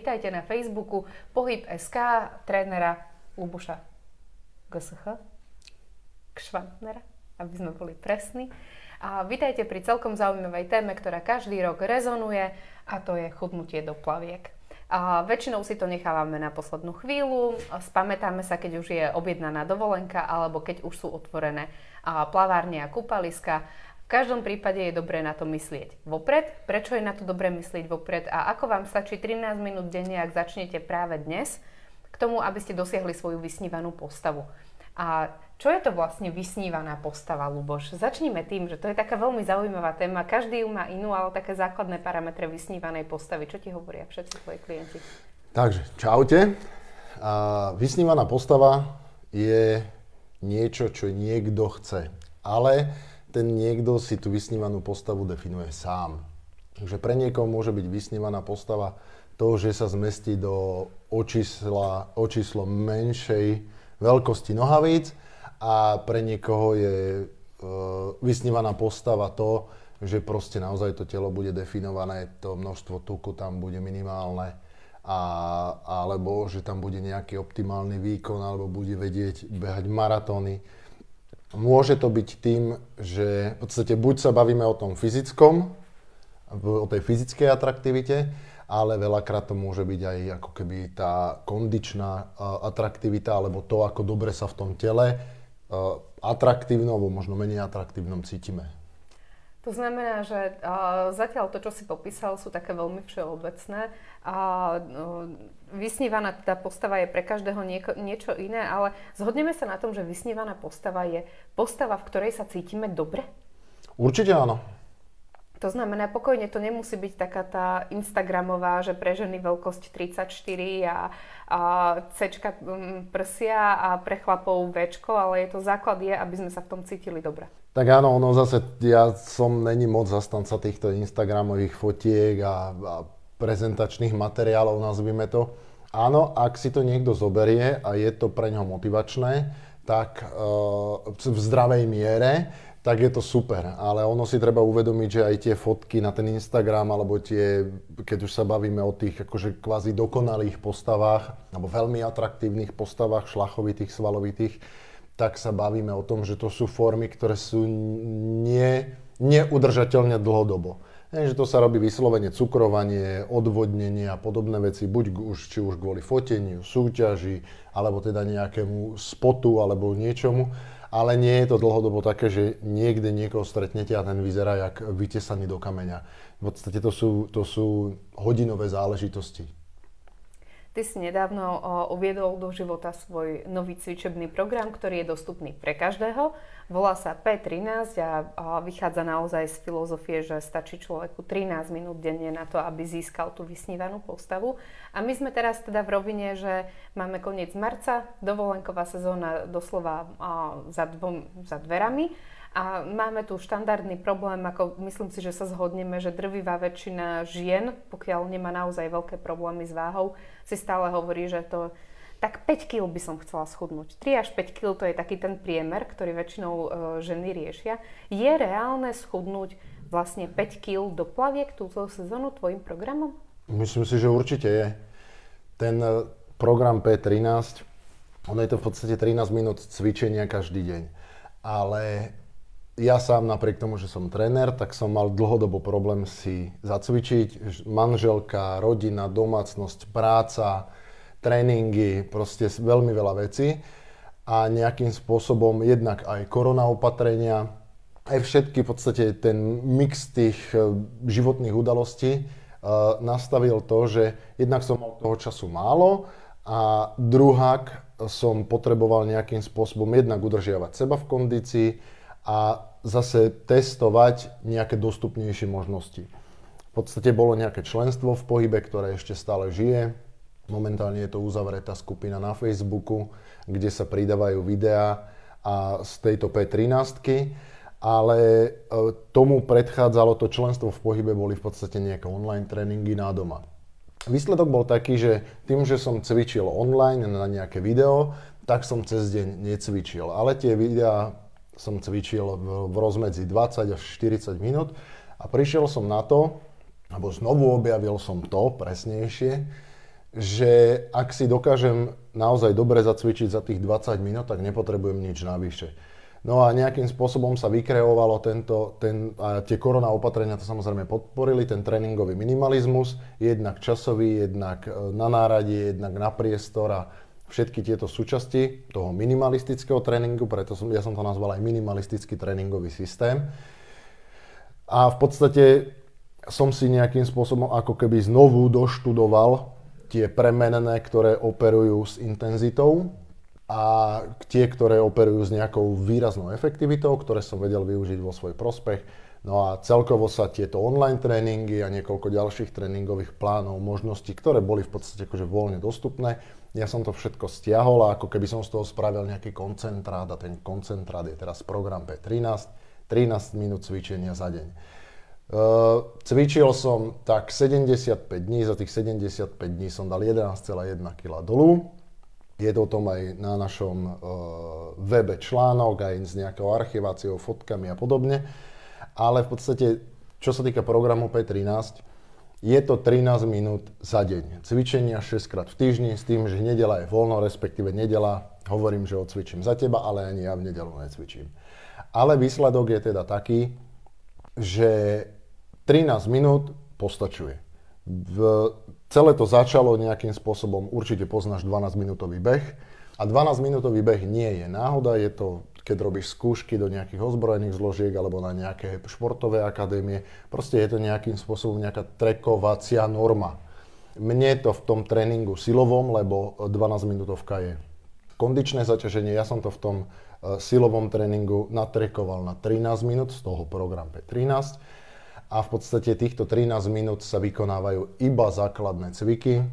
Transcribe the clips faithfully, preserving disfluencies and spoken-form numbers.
Vítajte na Facebooku Pohyb bodka es ká trénera Lubuša Gosca, Kšvanera, aby sme boli presní. A vítajte pri celkom zaujímavej téme, ktorá každý rok rezonuje, a to je chudnutie do plaviek. A väčšinou si to nechávame na poslednú chvíľu, spamätáme sa, keď už je objednaná dovolenka alebo keď už sú otvorené plavárne a kúpaliska. V každom prípade je dobré na to myslieť vopred. Prečo je na to dobré myslieť vopred a ako vám stačí trinásť minút denne, ak začnete práve dnes, k tomu, aby ste dosiahli svoju vysnívanú postavu. A čo je to vlastne vysnívaná postava, Luboš? Začnime tým, že to je taká veľmi zaujímavá téma. Každý ju má inú, ale také základné parametre vysnívanej postavy. Čo ti hovoria všetci tvoji klienti? Takže, čaute. A vysnívaná postava je niečo, čo niekto chce, ale ten niekto si tú vysnívanú postavu definuje sám. Takže pre niekoho môže byť vysnívaná postava to, že sa zmestí do očísla, očíslo menšej veľkosti nohavíc, a pre niekoho je e, vysnívaná postava to, že proste naozaj to telo bude definované, to množstvo tuku tam bude minimálne, a, alebo že tam bude nejaký optimálny výkon, alebo bude vedieť behať maratóny. Môže to byť tým, že v podstate buď sa bavíme o tom fyzickom, o tej fyzickej atraktivite, ale veľakrát to môže byť aj ako keby tá kondičná atraktivita, alebo to, ako dobre sa v tom tele atraktívno, alebo možno menej atraktívnom cítime. To znamená, že uh, zatiaľ to, čo si popísal, sú také veľmi všeobecné. A uh, vysnívaná tá postava je pre každého nieko, niečo iné, ale zhodneme sa na tom, že vysnívaná postava je postava, v ktorej sa cítime dobre? Určite áno. To znamená, pokojne to nemusí byť taká tá instagramová, že pre ženy veľkosť tridsaťštyri a, a cečka prsia a pre chlapov večko, ale je to základ je, aby sme sa v tom cítili dobre. Tak áno, no zase ja som není moc zastanca týchto instagramových fotiek a, a prezentačných materiálov, nazvime to. Áno, ak si to niekto zoberie a je to pre ňoho motivačné, tak e, v zdravej miere, tak je to super, ale ono si treba uvedomiť, že aj tie fotky na ten Instagram, alebo tie, keď už sa bavíme o tých akože kvázi dokonalých postavách, alebo veľmi atraktívnych postavách, šlachovitých, svalovitých, tak sa bavíme o tom, že to sú formy, ktoré sú nie, neudržateľne dlhodobo. Nie, že to sa robí vyslovene cukrovanie, odvodnenie a podobné veci, buď už, či už kvôli foteniu, súťaži, alebo teda nejakému spotu, alebo niečomu. Ale nie je to dlhodobo také, že niekde niekoho stretnete a ten vyzerá jak vytesaný do kameňa. V podstate to sú, to sú hodinové záležitosti. Ty si nedávno uviedol do života svoj nový cvičebný program, ktorý je dostupný pre každého. Volá sa pé trinásť a vychádza naozaj z filozofie, že stačí človeku trinásť minút denne na to, aby získal tú vysnívanú postavu. A my sme teraz teda v rovine, že máme koniec marca, dovolenková sezóna doslova za, dvom, za dverami. A máme tu štandardný problém, ako myslím si, že sa zhodneme, že drvivá väčšina žien, pokiaľ nemá naozaj veľké problémy s váhou, si stále hovorí, že to tak päť kíl by som chcela schudnúť. tri až päť kíl to je taký ten priemer, ktorý väčšinou e, ženy riešia. Je reálne schudnúť vlastne päť kíl do plaviek túto sezónu tvojim programom? Myslím si, že určite je. Ten program pé trinásť, ono je to v podstate trinásť minút cvičenia každý deň. Ale ja sám, napriek tomu, že som tréner, tak som mal dlhodobo problém si zacvičiť. Manželka, rodina, domácnosť, práca, tréningy, proste veľmi veľa vecí. A nejakým spôsobom jednak aj koronaopatrenia, aj všetky v podstate ten mix tých životných udalostí uh, nastavil to, že jednak som mal toho času málo a druhák som potreboval nejakým spôsobom jednak udržiavať seba v kondícii a zase testovať nejaké dostupnejšie možnosti. V podstate bolo nejaké členstvo v Pohybe, ktoré ešte stále žije. Momentálne je to uzavretá skupina na Facebooku, kde sa pridávajú videá a z tejto pé trinásť, ale tomu predchádzalo to členstvo v Pohybe, boli v podstate nejaké online tréningy na doma. Výsledok bol taký, že tým, že som cvičil online na nejaké video, tak som cez deň necvičil, ale tie videá som cvičil v rozmedzi dvadsať až štyridsať minút a prišiel som na to, alebo znovu objavil som to presnejšie, že ak si dokážem naozaj dobre zacvičiť za tých dvadsať minút, tak nepotrebujem nič navyše. No a nejakým spôsobom sa vykreovalo tento, ten, a tie korona opatrenia to samozrejme podporili, ten tréningový minimalizmus, jednak časový, jednak na náradie, jednak na priestor a všetky tieto súčasti toho minimalistického tréningu, preto som, ja som to nazval aj minimalistický tréningový systém. A v podstate som si nejakým spôsobom ako keby znovu doštudoval tie premenné, ktoré operujú s intenzitou a tie, ktoré operujú s nejakou výraznou efektivitou, ktoré som vedel využiť vo svoj prospech. No a celkovo sa tieto online tréningy a niekoľko ďalších tréningových plánov, možností, ktoré boli v podstate akože voľne dostupné, ja som to všetko stiahol a ako keby som z toho spravil nejaký koncentrát a ten koncentrát je teraz program P trinásť, trinásť minút cvičenia za deň. Uh, cvičil som tak sedemdesiatpäť dní, za tých sedemdesiatpäť dní som dal jedenásť celá jedna kilogramov dolu. Je o tom aj na našom uh, webe článok, aj s nejakou archiváciou, fotkami a podobne. Ale v podstate, čo sa týka programu P trinásť, je to trinásť minút za deň. Cvičenia šesťkrát v týždni, s tým, že nedeľa je voľno, respektíve nedeľa, hovorím, že odcvičím za teba, ale ani ja v nedeľu necvičím. Ale výsledok je teda taký, že trinásť minút postačuje. V Celé to začalo nejakým spôsobom, určite poznáš dvanásťminútový beh. A dvanásťminútový beh nie je náhoda, je to, keď robíš skúšky do nejakých ozbrojených zložiek alebo na nejaké športové akadémie. Proste je to nejakým spôsobom nejaká trekovacia norma. Mne to v tom tréningu silovom, lebo dvanásťminútovka je kondičné zaťaženie. Ja som to v tom silovom tréningu natrekoval na trinásť minút, z toho program P trinásť. A v podstate týchto trinásť minút sa vykonávajú iba základné cviky,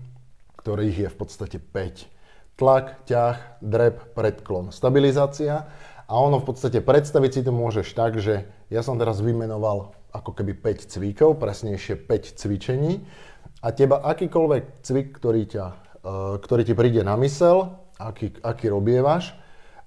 ktorých je v podstate päť. Tlak, ťah, drep, predklon, stabilizácia. A ono v podstate predstaviť si to môžeš tak, že ja som teraz vymenoval ako keby päť cvíkov, presnejšie päť cvičení. A teba akýkoľvek cvik, ktorý, ťa, ktorý ti príde na mysel, aký, aký robievaš,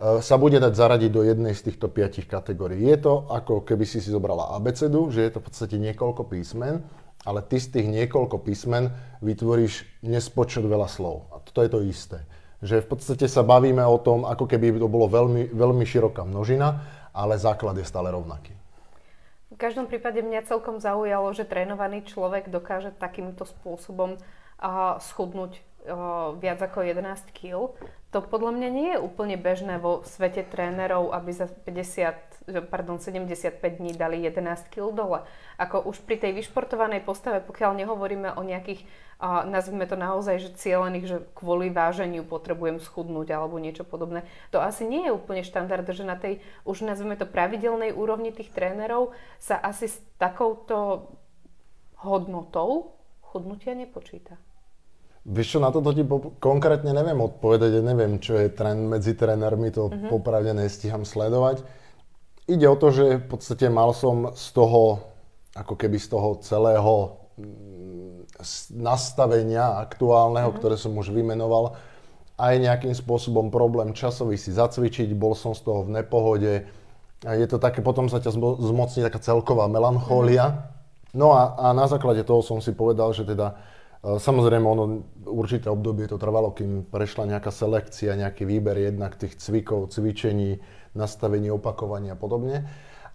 sa bude dať zaradiť do jednej z týchto piatich kategórií. Je to ako keby si si zobrala abecedu, že je to v podstate niekoľko písmen, ale ty z tých niekoľko písmen vytvoríš nespočet veľa slov. A toto je to isté. Že v podstate sa bavíme o tom, ako keby to bolo veľmi, veľmi široká množina, ale základ je stále rovnaký. V každom prípade mňa celkom zaujalo, že trénovaný človek dokáže takýmto spôsobom uh, schudnúť uh, viac ako jedenásť kíl. To podľa mňa nie je úplne bežné vo svete trénerov, aby za päťdesiat, pardon, sedemdesiatpäť dní dali jedenásť kíl dole. Ako už pri tej vyšportovanej postave, pokiaľ nehovoríme o nejakých, uh, nazvime to naozaj, že cielených, že kvôli váženiu potrebujem schudnúť alebo niečo podobné. To asi nie je úplne štandard, že na tej, už nazvime to pravidelnej úrovni tých trénerov, sa asi s takouto hodnotou chudnutia nepočíta. Vieš čo, na toto ti po- konkrétne neviem odpovedať, ja neviem, čo je trend medzi trénermi, to mm-hmm. popravde nestíham sledovať. Ide o to, že v podstate mal som z toho, ako keby z toho celého nastavenia aktuálneho, mm-hmm. ktoré som už vymenoval, aj nejakým spôsobom problém časový si zacvičiť, bol som z toho v nepohode. A je to také, potom sa ťa zmocní taká celková melanchólia. No a, a na základe toho som si povedal, že teda samozrejme, ono určité obdobie to trvalo, kým prešla nejaká selekcia, nejaký výber jednak tých cvikov, cvičení, nastavení, opakovania a podobne.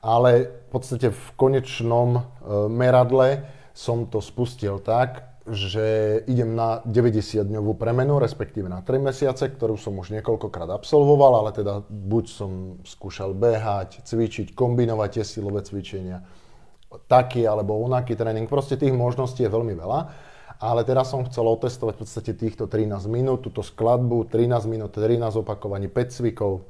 Ale v podstate v konečnom e, meradle som to spustil tak, že idem na deväťdesiatdňovú premenu, respektíve na tri mesiace, ktorú som už niekoľkokrát absolvoval, ale teda buď som skúšal behať, cvičiť, kombinovať tie silové cvičenia, taký alebo onaký tréning, proste tých možností je veľmi veľa. Ale teraz som chcel otestovať v podstate týchto trinásť minút, túto skladbu, trinásť minút, trinásť opakovaní, päť cvikov.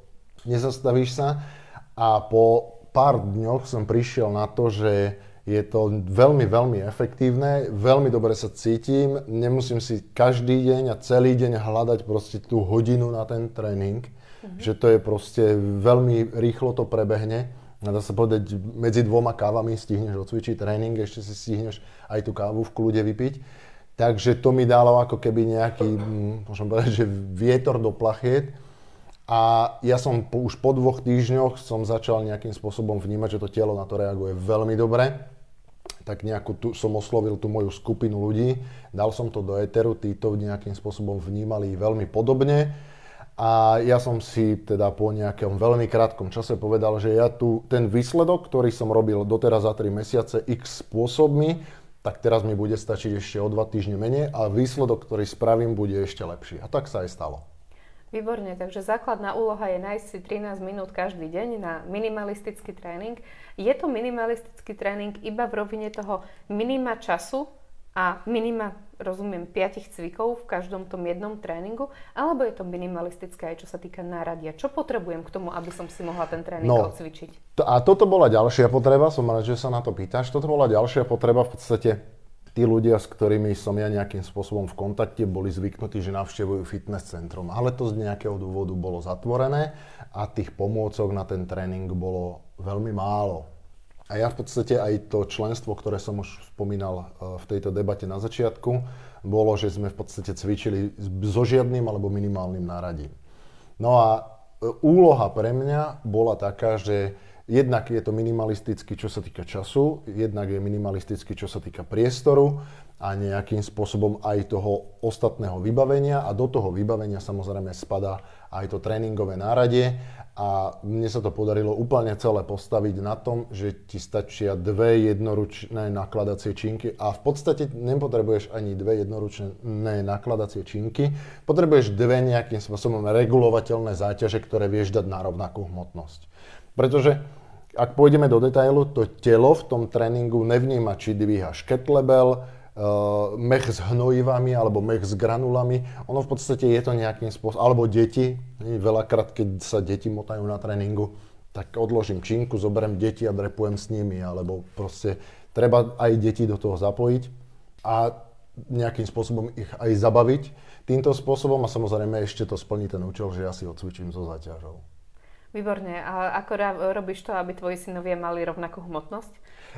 Nezastavíš sa a po pár dňoch som prišiel na to, že je to veľmi, veľmi efektívne, veľmi dobre sa cítim, nemusím si každý deň a celý deň hľadať proste tú hodinu na ten tréning, mhm. že to je proste veľmi rýchlo to prebehne. Dá sa povedať, medzi dvoma kávami stihneš odcvičiť tréning, ešte si stihneš aj tú kávu v kľude vypiť. Takže to mi dalo ako keby nejaký, môžem povedať, že vietor do plachiet. A ja som po, už po dvoch týždňoch som začal nejakým spôsobom vnímať, že to telo na to reaguje veľmi dobre. tak nejako tu som oslovil tú moju skupinu ľudí, dal som to do éteru, tí to nejakým spôsobom vnímali veľmi podobne a ja som si teda po nejakom veľmi krátkom čase povedal, že ja tu ten výsledok, ktorý som robil doteraz za tri mesiace x spôsobmi, tak teraz mi bude stačiť ešte o dva týždne menej a výsledok, ktorý spravím, bude ešte lepší. A tak sa aj stalo. Výborne, takže základná úloha je nájsť si trinásť minút každý deň na minimalistický tréning. Je to minimalistický tréning iba v rovine toho minima času a minima, rozumiem, päť cvikov v každom tom jednom tréningu, alebo je to minimalistické aj čo sa týka náradia? Čo potrebujem k tomu, aby som si mohla ten tréning no, odcvičiť? To, a toto bola ďalšia potreba, som rád, že sa na to pýtaš, toto bola ďalšia potreba v podstate. Tí ľudia, s ktorými som ja nejakým spôsobom v kontakte, boli zvyknutí, že navštevujú fitness centrum, ale to z nejakého dôvodu bolo zatvorené a tých pomôcok na ten tréning bolo veľmi málo. A ja v podstate aj to členstvo, ktoré som už spomínal v tejto debate na začiatku, bolo, že sme v podstate cvičili so žiadnym alebo minimálnym náradím. No a úloha pre mňa bola taká, že jednak je to minimalisticky, čo sa týka času, jednak je minimalisticky, čo sa týka priestoru a nejakým spôsobom aj toho ostatného vybavenia a do toho vybavenia samozrejme spadá aj to tréningové náradie a mne sa to podarilo úplne celé postaviť na tom, že ti stačia dve jednoručné nakladacie činky a v podstate nepotrebuješ ani dve jednoručné nakladacie činky, potrebuješ dve nejakým spôsobom regulovateľné záťaže, ktoré vieš dať na rovnakú hmotnosť. Pretože ak pôjdeme do detailu, to telo v tom tréningu nevníma, či dvíhaš kettlebell, mech s hnojivami alebo mech s granulami. Ono v podstate je to nejakým spôsobom, alebo deti, veľakrát keď sa deti motajú na tréningu, tak odložím činku, zoberiem deti a drepujem s nimi, alebo proste treba aj deti do toho zapojiť a nejakým spôsobom ich aj zabaviť týmto spôsobom a samozrejme ešte to splní ten účel, že ja si odcvičím so záťažou. Výborne. A ako robíš to, aby tvoji synovia mali rovnakú hmotnosť?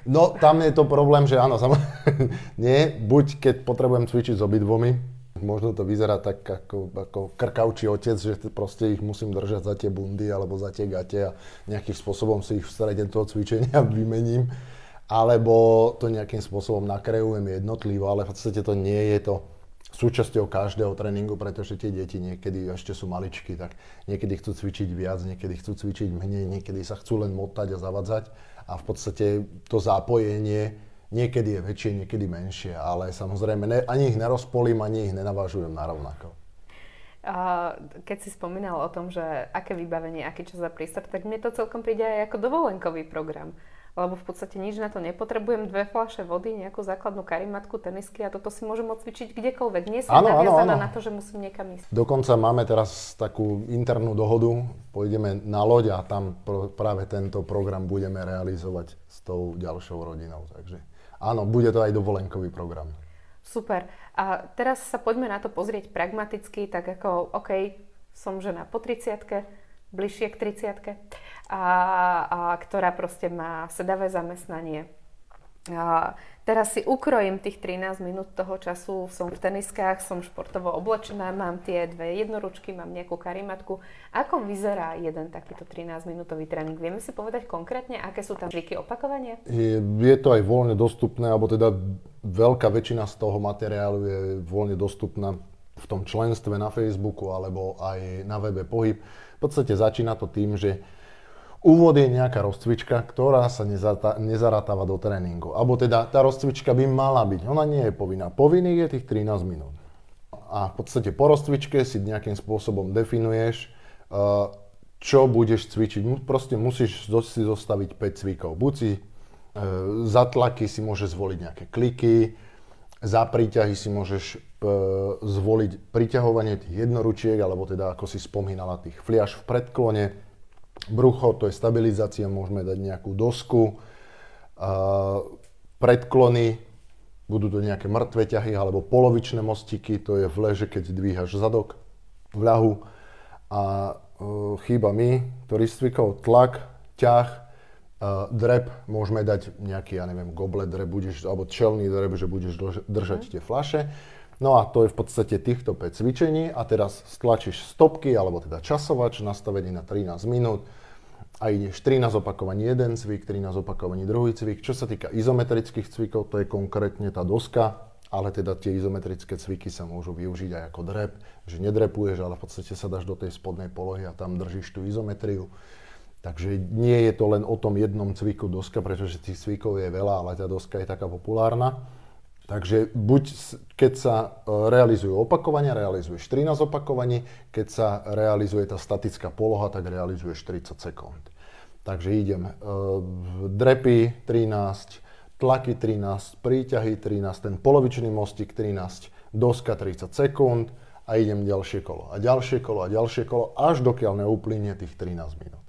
No, tam je to problém, že áno, samozrejme, nie, buď keď potrebujem cvičiť s obidvomi, možno to vyzerá tak ako, ako krkavčí otec, že proste ich musím držať za tie bundy alebo za tie gate a nejakým spôsobom si ich v strede toho cvičenia vymením, alebo to nejakým spôsobom nakreujem jednotlivo, ale v podstate to nie je to súčasťou každého tréningu, pretože tie deti niekedy ešte sú maličky, tak niekedy chcú cvičiť viac, niekedy chcú cvičiť menej, niekedy sa chcú len motať a zavadzať a v podstate to zápojenie niekedy je väčšie, niekedy menšie, ale samozrejme ne, ani ich nerozpolím, ani ich nenavážujem na rovnako. Keď si spomínal o tom, že aké vybavenie, aký čas a prístor, tak mne to celkom príde aj ako dovolenkový program. Lebo v podstate nič na to nepotrebujem, dve fľaše vody, nejakú základnú karimatku, tenisky a toto si môžem odcvičiť kdekoľvek. Nie som naviazaná na to, že musím niekam ísť. Dokonca máme teraz takú internú dohodu, pôjdeme na loď a tam práve tento program budeme realizovať s tou ďalšou rodinou. Takže áno, bude to aj dovolenkový program. Super. A teraz sa poďme na to pozrieť pragmaticky, tak ako OK, som žena po tridsiatke, bližšie k tridsiatke. A, a ktorá proste má sedavé zamestnanie. A teraz si ukrojím tých trinásť minút toho času, som v teniskách, som športovo oblečená, mám tie dve jednoručky, mám nejakú karimatku. Ako vyzerá jeden takýto trinásťminútový tréning? Vieme si povedať konkrétne, aké sú tam cviky opakovania? Je, je to aj voľne dostupné, alebo teda veľká väčšina z toho materiálu je voľne dostupná v tom členstve na Facebooku alebo aj na webe Pohyb. V podstate začína to tým, že úvod je nejaká rozcvička, ktorá sa nezata- nezaratáva do tréningu. Alebo teda tá rozcvička by mala byť, ona nie je povinná. Povinný je tých trinásť minút. A v podstate po rozcvičke si nejakým spôsobom definuješ, čo budeš cvičiť. Proste musíš si zostaviť päť cvikov. Buď si za tlaky si môžeš zvoliť nejaké kliky, za príťahy si môžeš zvoliť priťahovanie tých jednoručiek, alebo teda ako si spomínala tých fliaš v predklone. Brucho, to je stabilizácia, môžeme dať nejakú dosku, uh, predklony, budú to nejaké mŕtve ťahy alebo polovičné mostíky, to je v leže, keď dvíhaš zadok, vľahu a uh, chýba mi turistvikov, tlak, ťah, uh, drep, môžeme dať nejaký, ja neviem, goblet drep, budeš, alebo čelný drep, že budeš drž- držať tie fľaše. No a to je v podstate týchto päť cvičení a teraz stlačíš stopky alebo teda časovač nastavený na trinásť minút a ideš trinásť opakovaní jeden cvik, trinásť opakovaní druhý cvik. Čo sa týka izometrických cvikov, to je konkrétne tá doska, ale teda tie izometrické cviky sa môžu využiť aj ako drep, že nedrepuješ, ale v podstate sa dáš do tej spodnej polohy a tam držíš tú izometriu. Takže nie je to len o tom jednom cviku doska, pretože tých cvikov je veľa, ale tá doska je taká populárna. Takže buď, keď sa realizujú opakovania, realizuješ trinásť opakovaní, keď sa realizuje tá statická poloha, tak realizuješ tridsať sekúnd. Takže idem drepy trinásť, tlaky trinásť, príťahy trinásť, ten polovičný mostík trinásť, doska tridsať sekúnd a idem ďalšie kolo a ďalšie kolo a ďalšie kolo, až dokiaľ neuplynie tých trinásť minút.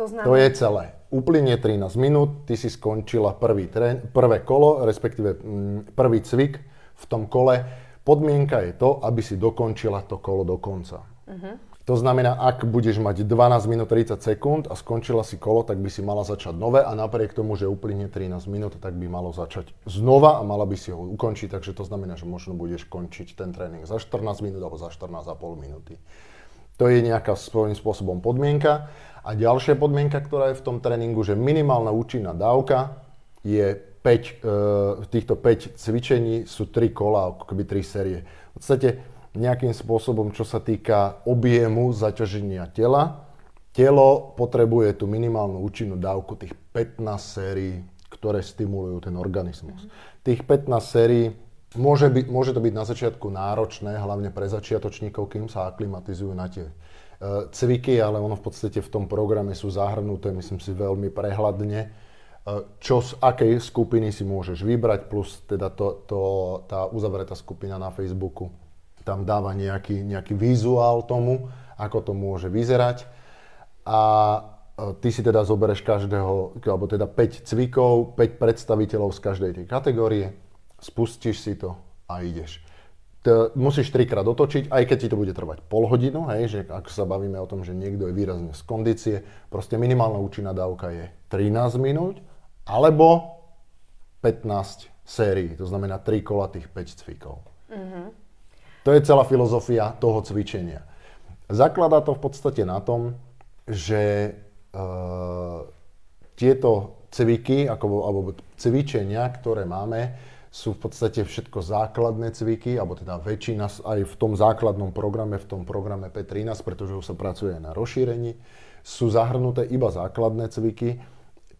To, to je celé. Uplynie trinásť minút, ty si skončila prvý trén, prvé kolo, respektíve prvý cvik v tom kole. Podmienka je to, aby si dokončila to kolo do konca. Uh-huh. To znamená, ak budeš mať dvanásť minút tridsať sekúnd a skončila si kolo, tak by si mala začať nové a napriek tomu, že uplynie trinásť minút, tak by malo začať znova a mala by si ho ukončiť. Takže to znamená, že možno budeš končiť ten tréning za štrnásť minút alebo za štrnásť a pol minúty. To je nejaká svojím spôsobom podmienka. A ďalšia podmienka, ktorá je v tom tréningu, že minimálna účinná dávka je päť, e, týchto päť cvičení sú tri kola, akoby tri série. V podstate nejakým spôsobom, čo sa týka objemu zaťaženia tela, telo potrebuje tú minimálnu účinnú dávku tých pätnásť sérií, ktoré stimulujú ten organizmus. Tých pätnásť sérií môže, by, môže to byť na začiatku náročné, hlavne pre začiatočníkov, kým sa aklimatizujú na tie cviky, ale ono v podstate v tom programe sú zahrnuté, myslím si, veľmi prehľadne, čo z akej skupiny si môžeš vybrať, plus teda to, to, tá uzavretá skupina na Facebooku tam dáva nejaký, nejaký vizuál tomu, ako to môže vyzerať. A ty si teda zoberieš každého, alebo teda päť cvikov, päť predstaviteľov z každej tej kategórie, spustíš si to a ideš. To musíš trikrát otočiť, aj keď ti to bude trvať pol hodinu, hej, že ak sa bavíme o tom, že niekto je výrazne z kondície, proste minimálna účinná dávka je trinásť minút, alebo pätnásť sérií, to znamená tri kola tých päť cvikov. Mm-hmm. To je celá filozofia toho cvičenia. Zakladá to v podstate na tom, že e, tieto cviky, ako, alebo cvičenia, ktoré máme, sú v podstate všetko základné cviky, alebo teda väčšina aj v tom základnom programe, v tom programe pé trinásť, pretože už sa pracuje na rozšírení, sú zahrnuté iba základné cviky.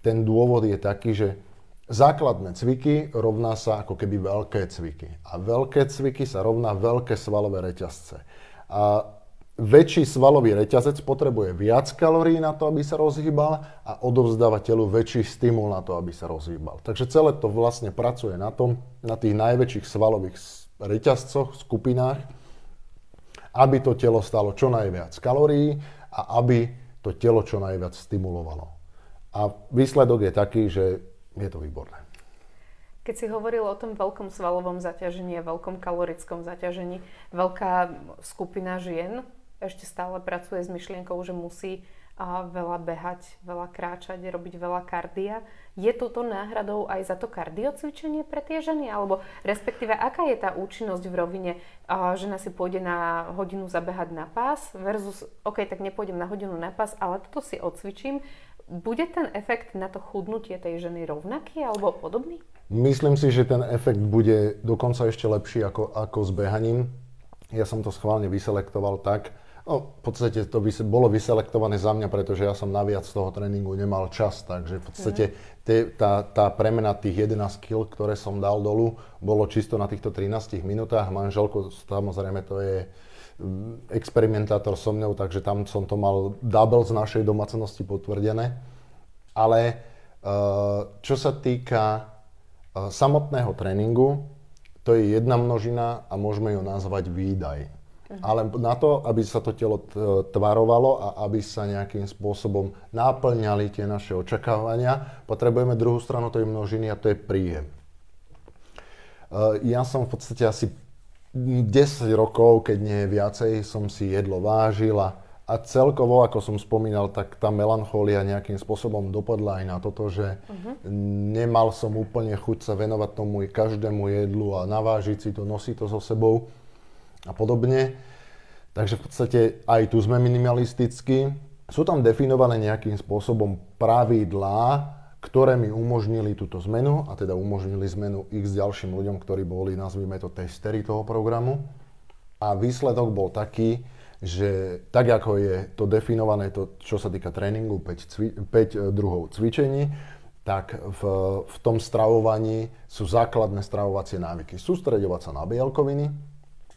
Ten dôvod je taký, že základné cviky rovná sa ako keby veľké cviky. A veľké cviky sa rovná veľké svalové reťazce. A väčší svalový reťazec potrebuje viac kalórií na to, aby sa rozhýbal a odovzdáva telu väčší stimul na to, aby sa rozhýbal. Takže celé to vlastne pracuje na tom, na tých najväčších svalových reťazcoch, skupinách, aby to telo stalo čo najviac kalórií a aby to telo čo najviac stimulovalo. A výsledok je taký, že je to výborné. Keď si hovoril o tom veľkom svalovom zaťažení a veľkom kalorickom zaťažení, veľká skupina žien ešte stále pracuje s myšlienkou, že musí veľa behať, veľa kráčať, robiť veľa kardia. Je toto náhradou aj za to kardiocvičenie pre tie ženy? Alebo respektíve, aká je tá účinnosť v rovine? Žena si pôjde na hodinu zabehať na pás versus, ok, tak nepôjdem na hodinu na pás, ale toto si odcvičím. Bude ten efekt na to chudnutie tej ženy rovnaký alebo podobný? Myslím si, že ten efekt bude dokonca ešte lepší ako, ako s behaním. Ja som to schválne vyselektoval tak. No, v podstate to by bolo vyselektované za mňa, pretože ja som naviac z toho tréningu nemal čas. Takže v podstate te, tá, tá premena tých jedenásť kil, ktoré som dal dolu, bolo čisto na týchto trinásť minútach. Manželko, samozrejme, to je experimentátor so mnou, takže tam som to mal double z našej domácnosti potvrdené. Ale čo sa týka samotného tréningu, to je jedna množina a môžeme ju nazvať výdaj. Mhm. Ale na to, aby sa to telo tvarovalo a aby sa nejakým spôsobom náplňali tie naše očakávania, potrebujeme druhú stranu tej množiny a to je príjem. Ja som v podstate asi desať rokov, keď nie viacej, som si jedlo vážil a, a celkovo, ako som spomínal, tak tá melanchólia nejakým spôsobom dopadla aj na toto, že uh-huh. nemal som úplne chuť sa venovať tomu každému jedlu a navážiť si to, nosiť to so sebou a podobne. Takže v podstate aj tu sme minimalisticky. Sú tam definované nejakým spôsobom pravidlá, ktoré mi umožnili túto zmenu, a teda umožnili zmenu x ďalším ľuďom, ktorí boli, nazvime to, testery toho programu. A výsledok bol taký, že tak ako je to definované, to, čo sa týka tréningu, päť, cvi- päť druhov cvičení, tak v, v tom stravovaní sú základné stravovacie návyky. Sústreďovať sa na bielkoviny,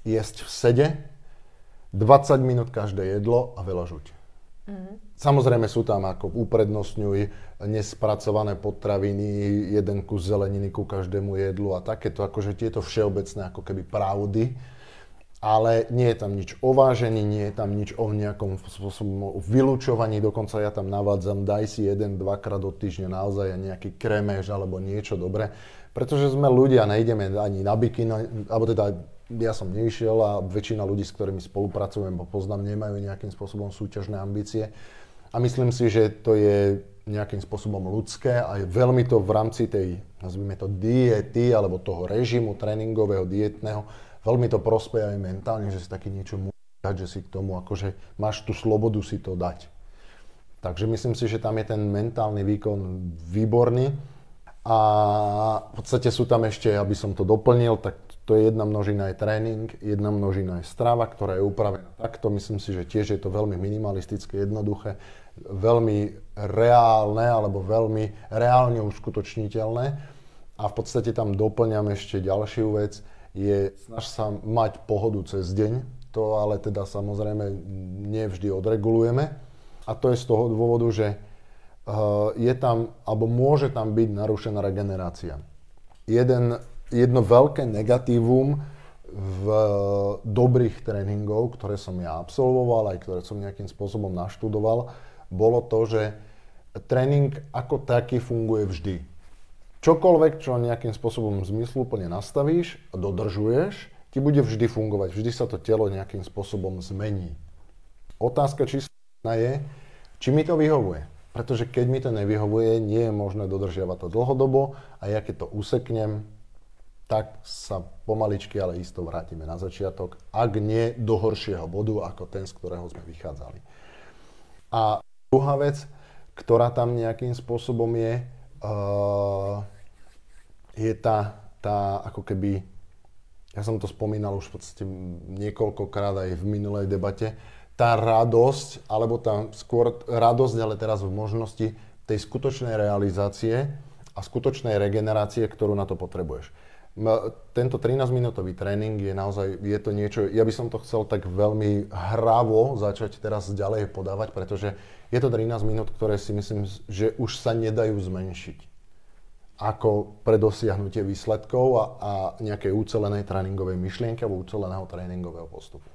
jesť v sede, dvadsať minút každé jedlo a veľa žuť. Mhm. Samozrejme sú tam, ako uprednostňuj nespracované potraviny, jeden kus zeleniny ku každému jedlu a takéto, akože tieto všeobecné ako keby pravdy, ale nie je tam nič o vážení, nie je tam nič o nejakom spôsobom vylúčovaní, dokonca ja tam navádzam, daj si jeden, dvakrát do týždňa naozaj nejaký kreméž alebo niečo dobré, pretože sme ľudia, nejdeme ani na bikini, alebo teda ja som nevyšiel a väčšina ľudí, s ktorými spolupracujem, bo poznám, nemajú nejakým spôsobom súťažné ambície a myslím si, že to je nejakým spôsobom ľudské a je veľmi to v rámci tej, nazvime to, diety alebo toho režimu tréningového, dietného, veľmi to prospeje aj mentálne, že si také niečo môže dať, že si k tomu akože máš tú slobodu si to dať. Takže myslím si, že tam je ten mentálny výkon výborný a v podstate sú tam ešte, aby som to doplnil, tak to je jedna množina je tréning, jedna množina je strava, ktorá je upravená takto. Myslím si, že tiež je to veľmi minimalistické, jednoduché, veľmi reálne alebo veľmi reálne uskutočniteľné a v podstate tam doplňam ešte ďalšiu vec, je snaž sa mať pohodu cez deň, to ale teda samozrejme nevždy odregulujeme a to je z toho dôvodu, že je tam, alebo môže tam byť narušená regenerácia. Jeden, jedno veľké negatívum v dobrých tréningov, ktoré som ja absolvoval, aj ktoré som nejakým spôsobom naštudoval, bolo to, že tréning ako taký funguje vždy. Čokoľvek, čo nejakým spôsobom zmysluplne nastavíš a dodržuješ, ti bude vždy fungovať. Vždy sa to telo nejakým spôsobom zmení. Otázka číslo jedna je, či mi to vyhovuje. Pretože keď mi to nevyhovuje, nie je možné dodržiavať to dlhodobo a ja keď to useknem, tak sa pomaličky, ale isto vrátime na začiatok, ak nie do horšieho bodu, ako ten, z ktorého sme vychádzali. A druhá vec, ktorá tam nejakým spôsobom je, uh, je tá, tá ako keby, ja som to spomínal už v podstate niekoľkokrát aj v minulej debate, tá radosť, alebo tá skôr radosť, ale teraz v možnosti tej skutočnej realizácie a skutočnej regenerácie, ktorú na to potrebuješ. Tento trinásťminútový tréning je naozaj, je to niečo, ja by som to chcel tak veľmi hravo začať teraz ďalej podávať, pretože je to trinásť minút, ktoré si myslím, že už sa nedajú zmenšiť ako pre dosiahnutie výsledkov a, a nejakej ucelenej tréningovej myšlienky alebo uceleného tréningového postupu.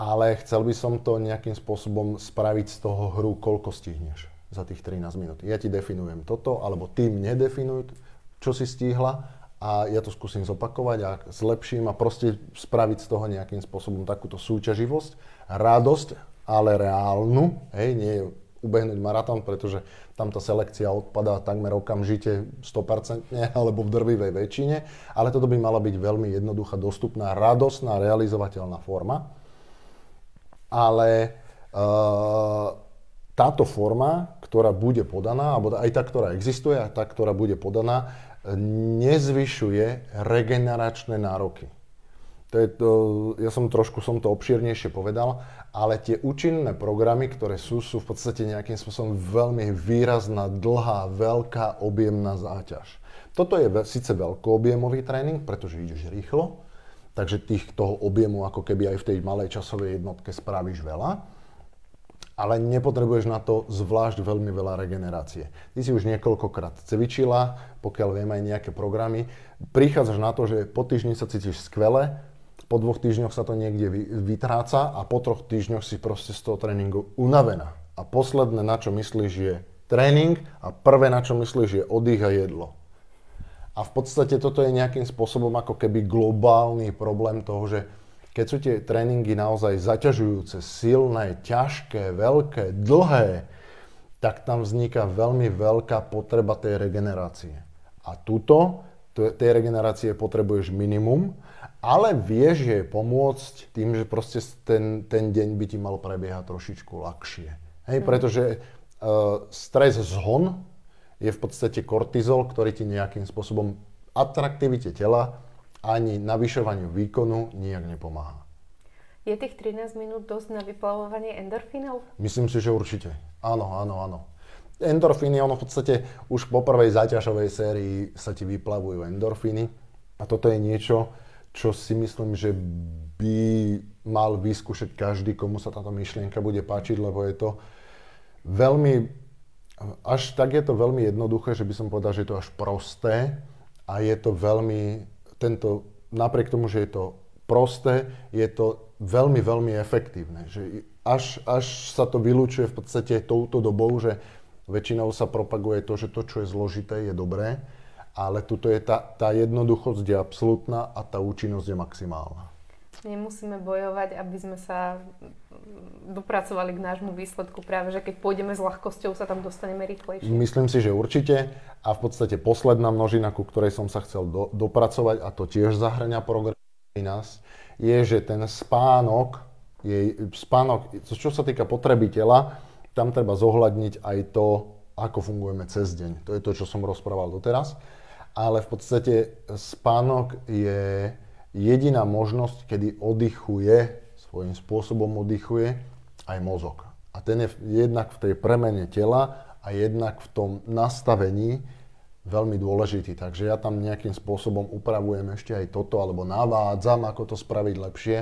Ale chcel by som to nejakým spôsobom spraviť z toho hru, koľko stihneš za tých trinásť minút. Ja ti definujem toto, alebo ty mne definuj, čo si stihla, a ja to skúsim zopakovať a zlepším a proste spraviť z toho nejakým spôsobom takúto súťaživosť, radosť, ale reálnu, hej, nie je ubehnúť maratón, pretože tam tá selekcia odpadá takmer okamžite sto percent alebo v drvivej väčšine, ale toto by mala byť veľmi jednoduchá, dostupná, radosná, realizovateľná forma. Ale uh, táto forma, ktorá bude podaná, alebo aj tá, ktorá existuje, a tá, ktorá bude podaná, nezvyšuje regeneračné nároky. To je to, ja som trošku som to obšírnejšie povedal, ale tie účinné programy, ktoré sú, sú v podstate nejakým spôsobom veľmi výrazná, dlhá, veľká, objemná záťaž. Toto je síce veľkoobjemový tréning, pretože ideš rýchlo, takže tých toho objemu ako keby aj v tej malej časovej jednotke spravíš veľa. Ale nepotrebuješ na to zvlášť veľmi veľa regenerácie. Ty si už niekoľkokrát cvičila, pokiaľ viem aj nejaké programy. Prichádzaš na to, že po týždni sa cítiš skvele, po dvoch týždňoch sa to niekde vytráca a po troch týždňoch si proste z toho tréningu unavená. A posledné, na čo myslíš, je tréning a prvé, na čo myslíš, je oddych a jedlo. A v podstate toto je nejakým spôsobom ako keby globálny problém toho, že keď sú tie tréningy naozaj zaťažujúce, silné, ťažké, veľké, dlhé, tak tam vzniká veľmi veľká potreba tej regenerácie. A túto, tej regenerácie potrebuješ minimum, ale vieš jej pomôcť tým, že proste ten, ten deň by ti mal prebiehať trošičku ľahšie. Hej, pretože uh, stres zhon je v podstate kortizol, ktorý ti nejakým spôsobom atraktivite tela ani navyšovaniu výkonu nijak nepomáha. Je tých trinásť minút dosť na vyplavovanie endorfínov? Myslím si, že určite. Áno, áno, áno. Endorfíny, ono v podstate už po prvej záťažovej sérii sa ti vyplavujú endorfíny. A toto je niečo, čo si myslím, že by mal vyskúšať každý, komu sa táto myšlienka bude páčiť, lebo je to veľmi, až tak je to veľmi jednoduché, že by som povedal, že je to až prosté a je to veľmi, tento, napriek tomu, že je to prosté, je to veľmi, veľmi efektívne. Že až, až sa to vylúčuje v podstate touto dobou, že väčšinou sa propaguje to, že to, čo je zložité, je dobré, ale tuto je tá, tá jednoduchosť je absolútna a tá účinnosť je maximálna. Nemusíme bojovať, aby sme sa dopracovali k nášmu výsledku, práve že keď pôjdeme s ľahkosťou, sa tam dostaneme rýchlejšie. Myslím si, že určite. A v podstate posledná množina, ku ktorej som sa chcel do, dopracovať, a to tiež zahŕňa program nás, je, že ten spánok, je, spánok, čo sa týka potreby tela, tam treba zohľadniť aj to, ako fungujeme cez deň. To je to, čo som rozprával doteraz. Ale v podstate spánok je jediná možnosť, kedy oddychuje, svojím spôsobom oddychuje aj mozog. A ten je jednak v tej premene tela a jednak v tom nastavení veľmi dôležitý. Takže ja tam nejakým spôsobom upravujem ešte aj toto, alebo navádzam, ako to spraviť lepšie.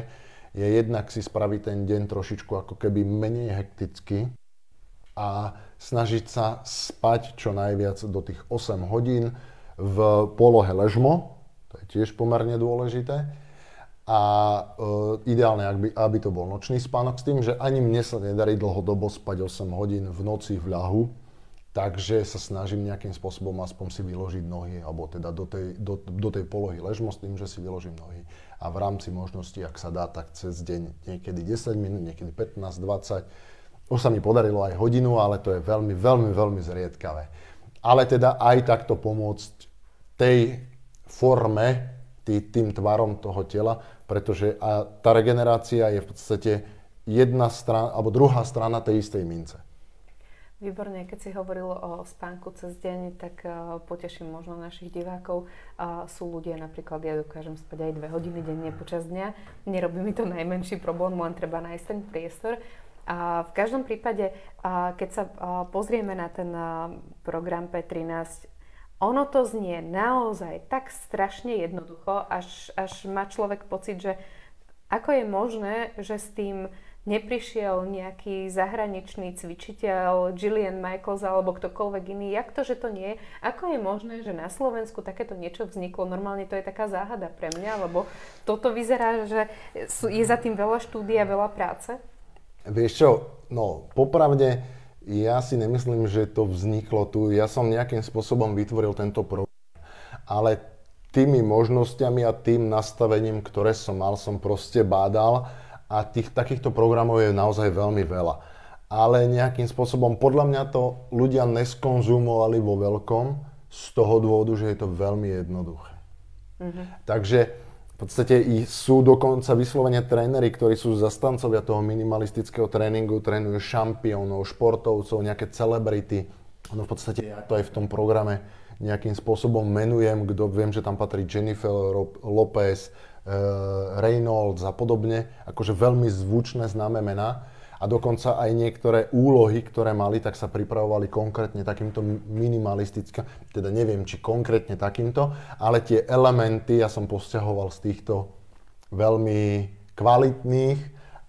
Je jednak si spraviť ten deň trošičku ako keby menej hekticky a snažiť sa spať čo najviac do tých osem hodín v polohe ležmo. To je tiež pomerne dôležité. A e, ideálne, aby, aby to bol nočný spánok, s tým, že ani mne sa nedarí dlhodobo spať osem hodín v noci v ľahu, takže sa snažím nejakým spôsobom aspoň si vyložiť nohy, alebo teda do tej, do, do tej polohy ležmo s tým, že si vyložím nohy. A v rámci možností, ak sa dá, tak cez deň niekedy desať minút, niekedy pätnásť, dvadsať. Už sa mi podarilo aj hodinu, ale to je veľmi, veľmi, veľmi zriedkavé. Ale teda aj takto pomôcť tej forme, tý, tým tvarom toho tela, pretože a tá regenerácia je v podstate jedna strana, alebo druhá strana tej istej mince. Výborne, keď si hovorilo o spánku cez deň, tak uh, poteším možno našich divákov. Uh, sú ľudia, napríklad ja dokážem spať aj dve hodiny denne počas dňa. Nerobí mi to najmenší problém, len treba nájsť ten priestor. Uh, v každom prípade, uh, keď sa uh, pozrieme na ten uh, program pé trinásť, ono to znie naozaj tak strašne jednoducho, až, až má človek pocit, že ako je možné, že s tým neprišiel nejaký zahraničný cvičiteľ, Jillian Michaels alebo ktokoľvek iný, jak to, že to nie je? Ako je možné, že na Slovensku takéto niečo vzniklo? Normálne to je taká záhada pre mňa, lebo toto vyzerá, že je za tým veľa štúdia, veľa práce. Vieš čo, no popravde, ja si nemyslím, že to vzniklo tu. Ja som nejakým spôsobom vytvoril tento program, ale tými možnosťami a tým nastavením, ktoré som mal, som proste bádal a tých takýchto programov je naozaj veľmi veľa. Ale nejakým spôsobom, podľa mňa to ľudia neskonzumovali vo veľkom z toho dôvodu, že je to veľmi jednoduché. Mm-hmm. Takže v podstate sú dokonca vyslovene tréneri, ktorí sú zastancovia toho minimalistického tréningu, trénujú šampiónov, športovcov, nejaké celebrity. No v podstate ja to aj v tom programe nejakým spôsobom menujem, kto viem, že tam patrí Jennifer Lopez, Reynolds a podobne, akože veľmi zvučné známe mená. A dokonca aj niektoré úlohy, ktoré mali, tak sa pripravovali konkrétne takýmto minimalistickým, teda neviem, či konkrétne takýmto, ale tie elementy ja som posťahoval z týchto veľmi kvalitných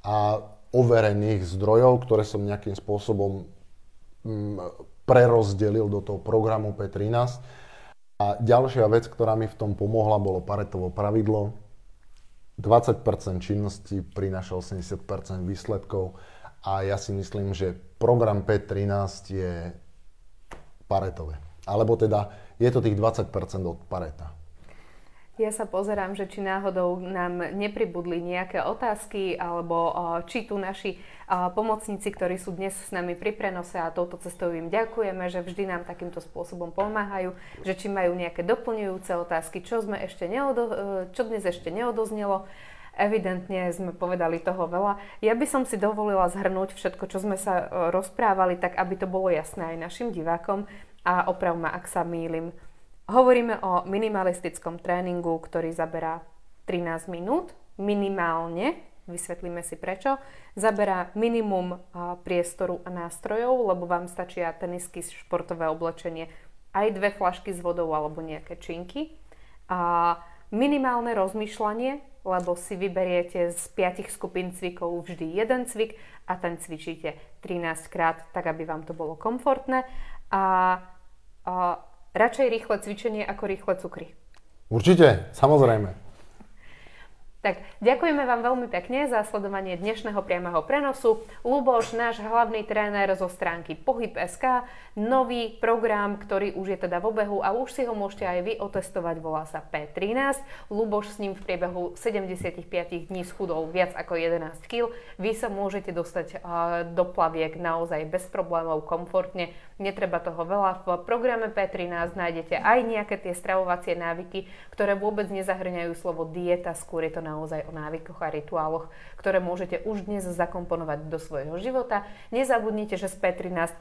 a overených zdrojov, ktoré som nejakým spôsobom prerozdelil do toho programu pé trinásť. A ďalšia vec, ktorá mi v tom pomohla, bolo Paretovo pravidlo. dvadsať percent činnosti prináša osemdesiat percent výsledkov. A ja si myslím, že program pé trinásť je Paretové. Alebo teda je to tých dvadsať percent od Pareta. Ja sa pozerám, že či náhodou nám nepribudli nejaké otázky, alebo či tu naši pomocníci, ktorí sú dnes s nami pri prenose a touto cestou im ďakujeme, že vždy nám takýmto spôsobom pomáhajú, že či majú nejaké doplňujúce otázky, čo sme ešte neodo- čo dnes ešte neodoznelo. Evidentne sme povedali toho veľa. Ja by som si dovolila zhrnúť všetko, čo sme sa rozprávali, tak aby to bolo jasné aj našim divákom, a oprav ma, ak sa mýlim. Hovoríme o minimalistickom tréningu, ktorý zaberá trinásť minút, minimálne, vysvetlíme si prečo, zaberá minimum priestoru a nástrojov, lebo vám stačia tenisky, športové oblečenie, aj dve fľašky s vodou alebo nejaké činky. A minimálne rozmýšľanie, lebo si vyberiete z piatich skupín cvikov vždy jeden cvik a ten cvičíte trinásť krát, tak aby vám to bolo komfortné. A, a radšej rýchle cvičenie ako rýchle cukry. Určite, samozrejme. Tak, ďakujeme vám veľmi pekne za sledovanie dnešného priamého prenosu. Luboš, náš hlavný tréner zo stránky Pohyb bodka es ká, nový program, ktorý už je teda v obehu a už si ho môžete aj vy otestovať, volá sa pé trinásť. Luboš s ním v priebehu sedemdesiatpäť dní schudol viac ako jedenásť kíl. Vy sa môžete dostať do plaviek naozaj bez problémov, komfortne. Netreba toho veľa. V programe pé trinásť nájdete aj nejaké tie stravovacie návyky, ktoré vôbec nezahŕňajú slovo dieta, skôr je to naozaj o návykoch a rituáloch, ktoré môžete už dnes zakomponovať do svojho života. Nezabudnite, že s pé trinásť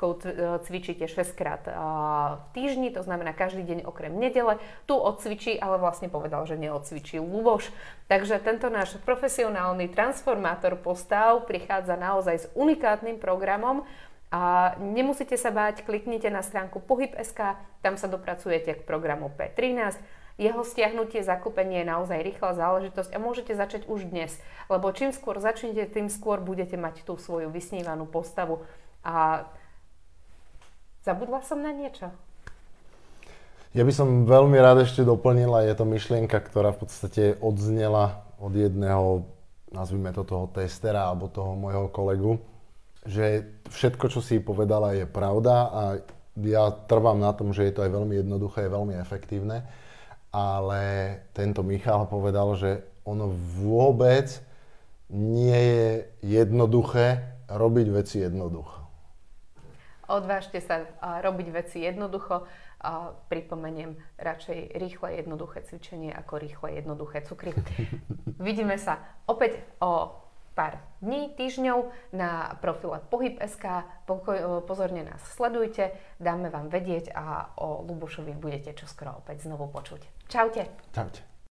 cvičíte šesť krát v týždni, to znamená každý deň okrem nedele. Tu odcvičí, ale vlastne povedal, že neodcvičí Luboš. Takže tento náš profesionálny transformátor postav prichádza naozaj s unikátnym programom. A nemusíte sa báť, kliknite na stránku Pohyb bodka es ká, tam sa dopracujete k programu pé trinásť. Jeho stiahnutie, zakúpenie je naozaj rýchla záležitosť a môžete začať už dnes, lebo čím skôr začnete, tým skôr budete mať tú svoju vysnívanú postavu. A zabudla som na niečo. Ja by som veľmi rád ešte doplnila, je to myšlienka, ktorá v podstate odznela od jedného, nazvime to toho testera alebo toho môjho kolegu, že všetko, čo si povedala, je pravda a ja trvám na tom, že je to aj veľmi jednoduché, je veľmi efektívne, ale tento Michal povedal, že ono vôbec nie je jednoduché robiť veci jednoducho. Odvážte sa robiť veci jednoducho. A pripomeniem, radšej rýchle jednoduché cvičenie ako rýchle jednoduché cukry. Vidíme sa opäť o pár dní, týždňov na profile Pohyb bodka es ká. Pozorne nás sledujte, dáme vám vedieť a o Lubošovi budete čoskoro opäť znovu počuť. Čaute. Čaute.